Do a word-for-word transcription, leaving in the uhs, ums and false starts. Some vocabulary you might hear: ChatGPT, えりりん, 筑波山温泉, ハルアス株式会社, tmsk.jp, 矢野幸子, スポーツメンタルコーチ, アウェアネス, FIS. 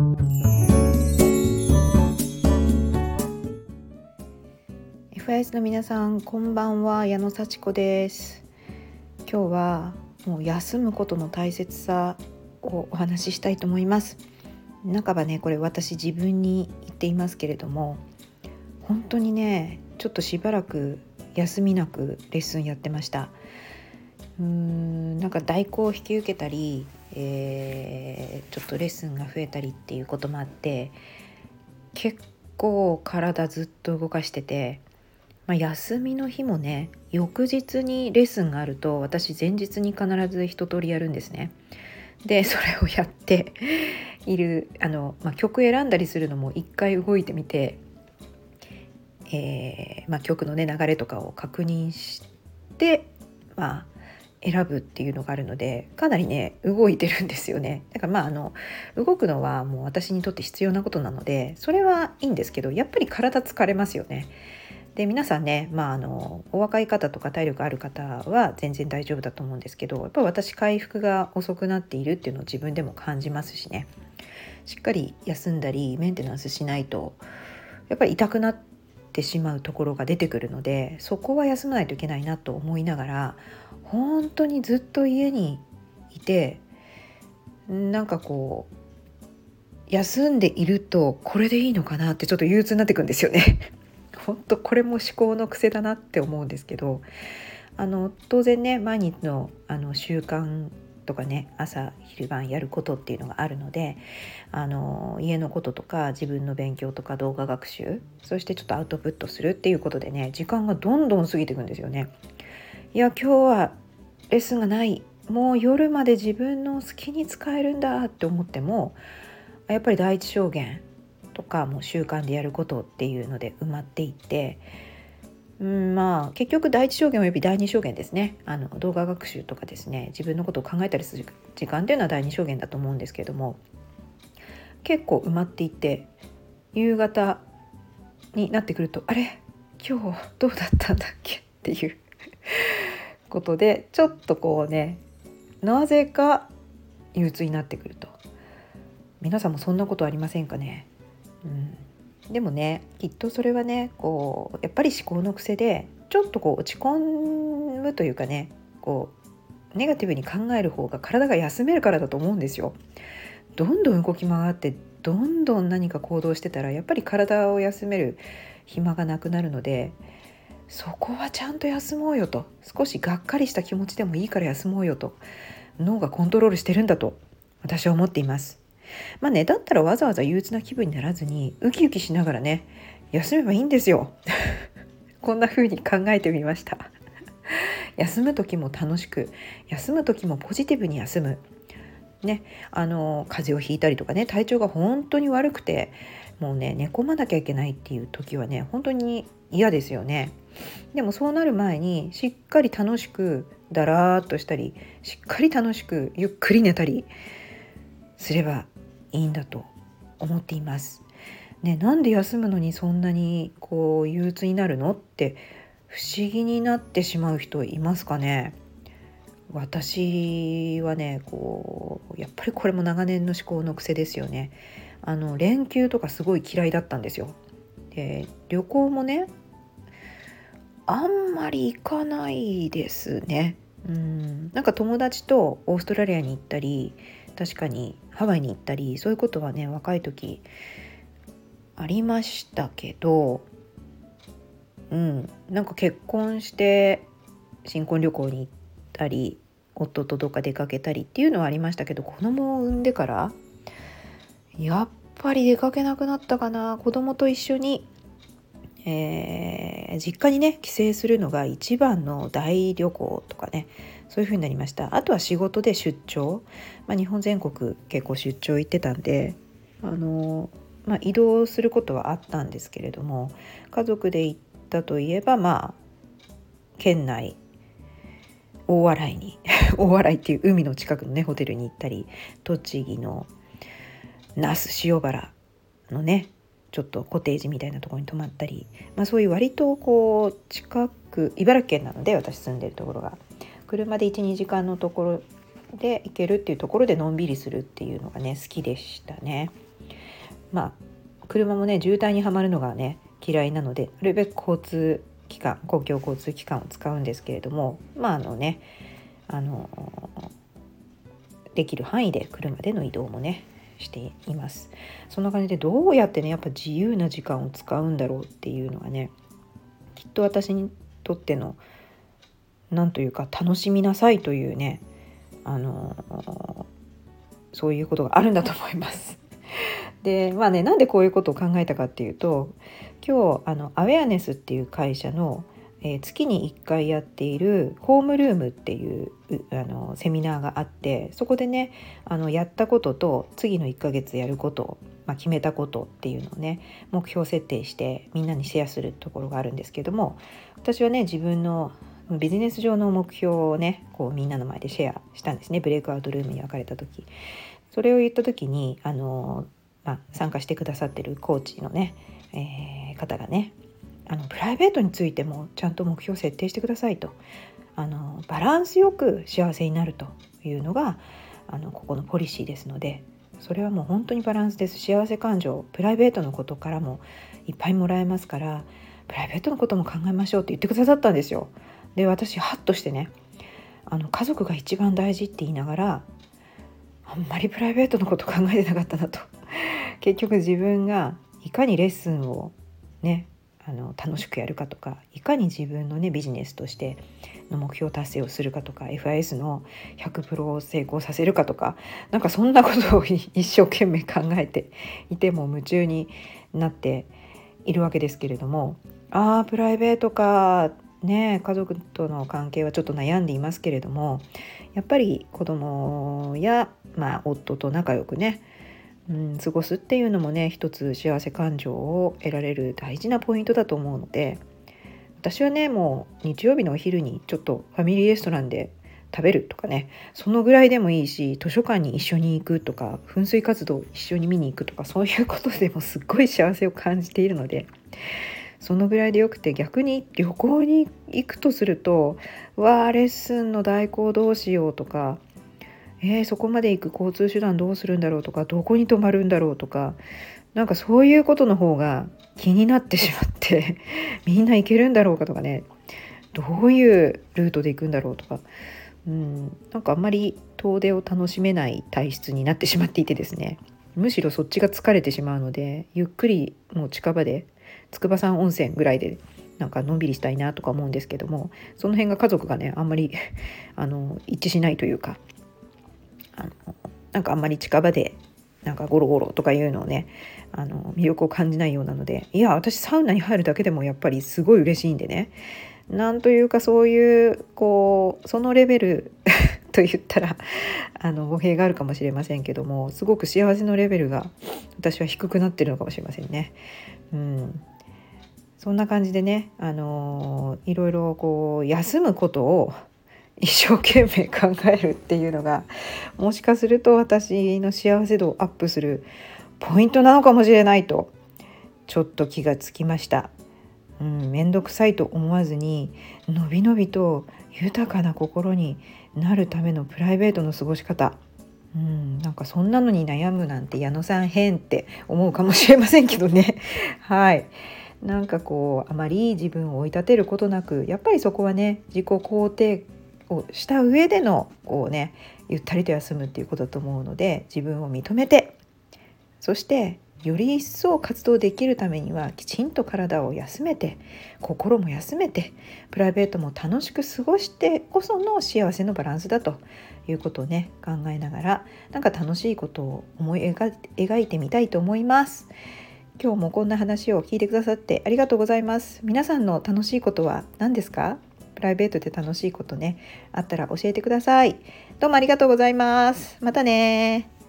エフアイエス の皆さん、こんばんは。矢野幸子です。今日はもう休むことの大切さをお話ししたいと思います。半ばね、これ私自分に言っていますけれども、本当にね、ちょっとしばらく休みなくレッスンやってました。うーんなんか代行を引き受けたり、えー、ちょっとレッスンが増えたりっていうこともあって、結構体ずっと動かしてて、まあ、休みの日もね、翌日にレッスンがあると私前日に必ず一通りやるんですね。でそれをやっているあの、まあ、曲選んだりするのも一回動いてみて、えーまあ、曲のね流れとかを確認して、まあ、選ぶっていうのがあるので、かなりね動いてるんですよね。だからまああの動くのはもう私にとって必要なことなので、それはいいんですけど、やっぱり体疲れますよね。で皆さんね、まあ、あのお若い方とか体力ある方は全然大丈夫だと思うんですけど、やっぱり私回復が遅くなっているっていうのを自分でも感じますしね、しっかり休んだりメンテナンスしないとやっぱり痛くなってしまうところが出てくるので、そこは休まないといけないなと思いながら、本当にずっと家にいて、なんかこう休んでいるとこれでいいのかなってちょっと憂鬱になってくるんですよね。本当これも思考の癖だなって思うんですけど、あの当然ね毎日の、あの習慣とかね、朝昼晩やることっていうのがあるので、あの家のこととか自分の勉強とか動画学習、そしてちょっとアウトプットするっていうことでね、時間がどんどん過ぎていくんですよね。いや今日はレッスンがない、もう夜まで自分の好きに使えるんだって思っても、やっぱり第一証言とかもう習慣でやることっていうので埋まっていって、うん、まあ結局第一証言および第二証言ですね、あの動画学習とかですね、自分のことを考えたりする時間っていうのは第二証言だと思うんですけれども、結構埋まっていって夕方になってくると、あれ今日どうだったんだっけっていうことで、ちょっとこうね、なぜか憂鬱になってくると。皆さんもそんなことありませんかね。うん、でもね、きっとそれはね、こうやっぱり思考の癖で、ちょっとこう落ち込むというかね、こうネガティブに考える方が体が休めるからだと思うんですよ。どんどん動き回ってどんどん何か行動してたら、やっぱり体を休める暇がなくなるので、そこはちゃんと休もうよと、少しがっかりした気持ちでもいいから休もうよと、脳がコントロールしてるんだと私は思っています。まあね、だったらわざわざ憂鬱な気分にならずに、ウキウキしながらね休めばいいんですよ。こんな風に考えてみました。休む時も楽しく、休む時もポジティブに休むね。あの風邪をひいたりとかね、体調が本当に悪くてもうね寝込まなきゃいけないっていう時はね、本当に嫌ですよね。でもそうなる前にしっかり楽しくだらーっとしたり、しっかり楽しくゆっくり寝たりすればいいんだと思っています、ね。なんで休むのにそんなにこう憂鬱になるのって不思議になってしまう人いますかね。私はね、こうやっぱりこれも長年の思考の癖ですよね。あの連休とかすごい嫌いだったんですよ。で旅行もねあんまり行かないですね。うんなんか友達とオーストラリアに行ったり、確かにハワイに行ったり、そういうことはね若い時ありましたけど、うん、なんか結婚して新婚旅行に行ったり、夫とどっか出かけたりっていうのはありましたけど、子供を産んでからやっぱり出かけなくなったかな。子供と一緒に、えー、実家にね帰省するのが一番の大旅行とかね、そういう風になりました。あとは仕事で出張、まあ、日本全国結構出張行ってたんで、あの、まあ、移動することはあったんですけれども、家族で行ったといえば、まあ、県内大洗に大洗っていう海の近くのねホテルに行ったり、栃木の那須塩原のねちょっとコテージみたいなところに泊まったり、まあ、そういう割とこう近く、茨城県なので私住んでるところが、車で いち,に 時間のところで行けるっていうところでのんびりするっていうのがね好きでしたね。まあ、車もね渋滞にはまるのがね嫌いなので、なるべく交通機関、公共交通機関を使うんですけれども、まああのねあのできる範囲で車での移動もねしています。そんな感じでどうやってねやっぱ自由な時間を使うんだろうっていうのがね、きっと私にとってのなんというか楽しみなさいというねあのそういうことがあるんだと思いますでまあね、なんでこういうことを考えたかっていうと、今日あのアウェアネスっていう会社の、えー、月にいっかいやっているホームルームっていうあのセミナーがあって、そこでねあのやったことと次のいっかげつやること、まあ、決めたことっていうのをね目標設定してみんなにシェアするところがあるんですけども、私はね自分のビジネス上の目標をねこうみんなの前でシェアしたんですね。ブレイクアウトルームに分かれた時、それを言った時にあのまあ、参加してくださってるコーチのね、えー、方がねあのプライベートについてもちゃんと目標設定してくださいと、あのバランスよく幸せになるというのがあのここのポリシーですので、それはもう本当にバランスです。幸せ感情、プライベートのことからもいっぱいもらえますから、プライベートのことも考えましょうって言ってくださったんですよ。で私ハッとしてね、あの家族が一番大事って言いながらあんまりプライベートのこと考えてなかったなと結局自分がいかにレッスンをねあの楽しくやるかとか、いかに自分のねビジネスとしての目標達成をするかとか、 エフアイエス のひゃくプロを成功させるかとか、なんかそんなことを一生懸命考えていても夢中になっているわけですけれども、あープライベートかね、家族との関係はちょっと悩んでいますけれども、やっぱり子供や、まあ、夫と仲良くね、うん、過ごすっていうのもね一つ幸せ感情を得られる大事なポイントだと思うので、私はねもう日曜日のお昼にちょっとファミリーレストランで食べるとかね、そのぐらいでもいいし、図書館に一緒に行くとか、噴水活動一緒に見に行くとか、そういうことでもすっごい幸せを感じているので、そのぐらいでよくて、逆に旅行に行くとすると、わあレッスンの代行どうしようとか、えー、そこまで行く交通手段どうするんだろうとか、どこに泊まるんだろうとか、なんかそういうことの方が気になってしまってみんな行けるんだろうかとかね、どういうルートで行くんだろうとか、うん、なんかあんまり遠出を楽しめない体質になってしまっていてですね、むしろそっちが疲れてしまうので、ゆっくりもう近場で筑波山温泉ぐらいでなんかのんびりしたいなとか思うんですけども、その辺が家族がねあんまりあの一致しないというか、あのなんかあんまり近場でなんかゴロゴロとかいうのをねあの魅力を感じないようなので、いや私サウナに入るだけでもやっぱりすごい嬉しいんでね、なんというかそういうこうそのレベルと言ったらあの語弊があるかもしれませんけども、すごく幸せのレベルが私は低くなってるのかもしれませんね。うん、そんな感じでね、あのー、いろいろこう休むことを一生懸命考えるっていうのが、もしかすると私の幸せ度をアップするポイントなのかもしれないとちょっと気がつきました。うん、めんどくさいと思わずにのびのびと豊かな心になるためのプライベートの過ごし方、うん、なんかそんなのに悩むなんて矢野さん変って思うかもしれませんけどねはい、なんかこうあまり自分を追い立てることなく、やっぱりそこはね自己肯定をした上でのこうねゆったりと休むっていうことだと思うので、自分を認めて、そしてより一層活動できるためにはきちんと体を休めて、心も休めて、プライベートも楽しく過ごしてこその幸せのバランスだということをね考えながら、なんか楽しいことを思い描いてみたいと思います。今日もこんな話を聞いてくださってありがとうございます。皆さんの楽しいことは何ですか？プライベートで楽しいことねあったら教えてください。どうもありがとうございます。またね。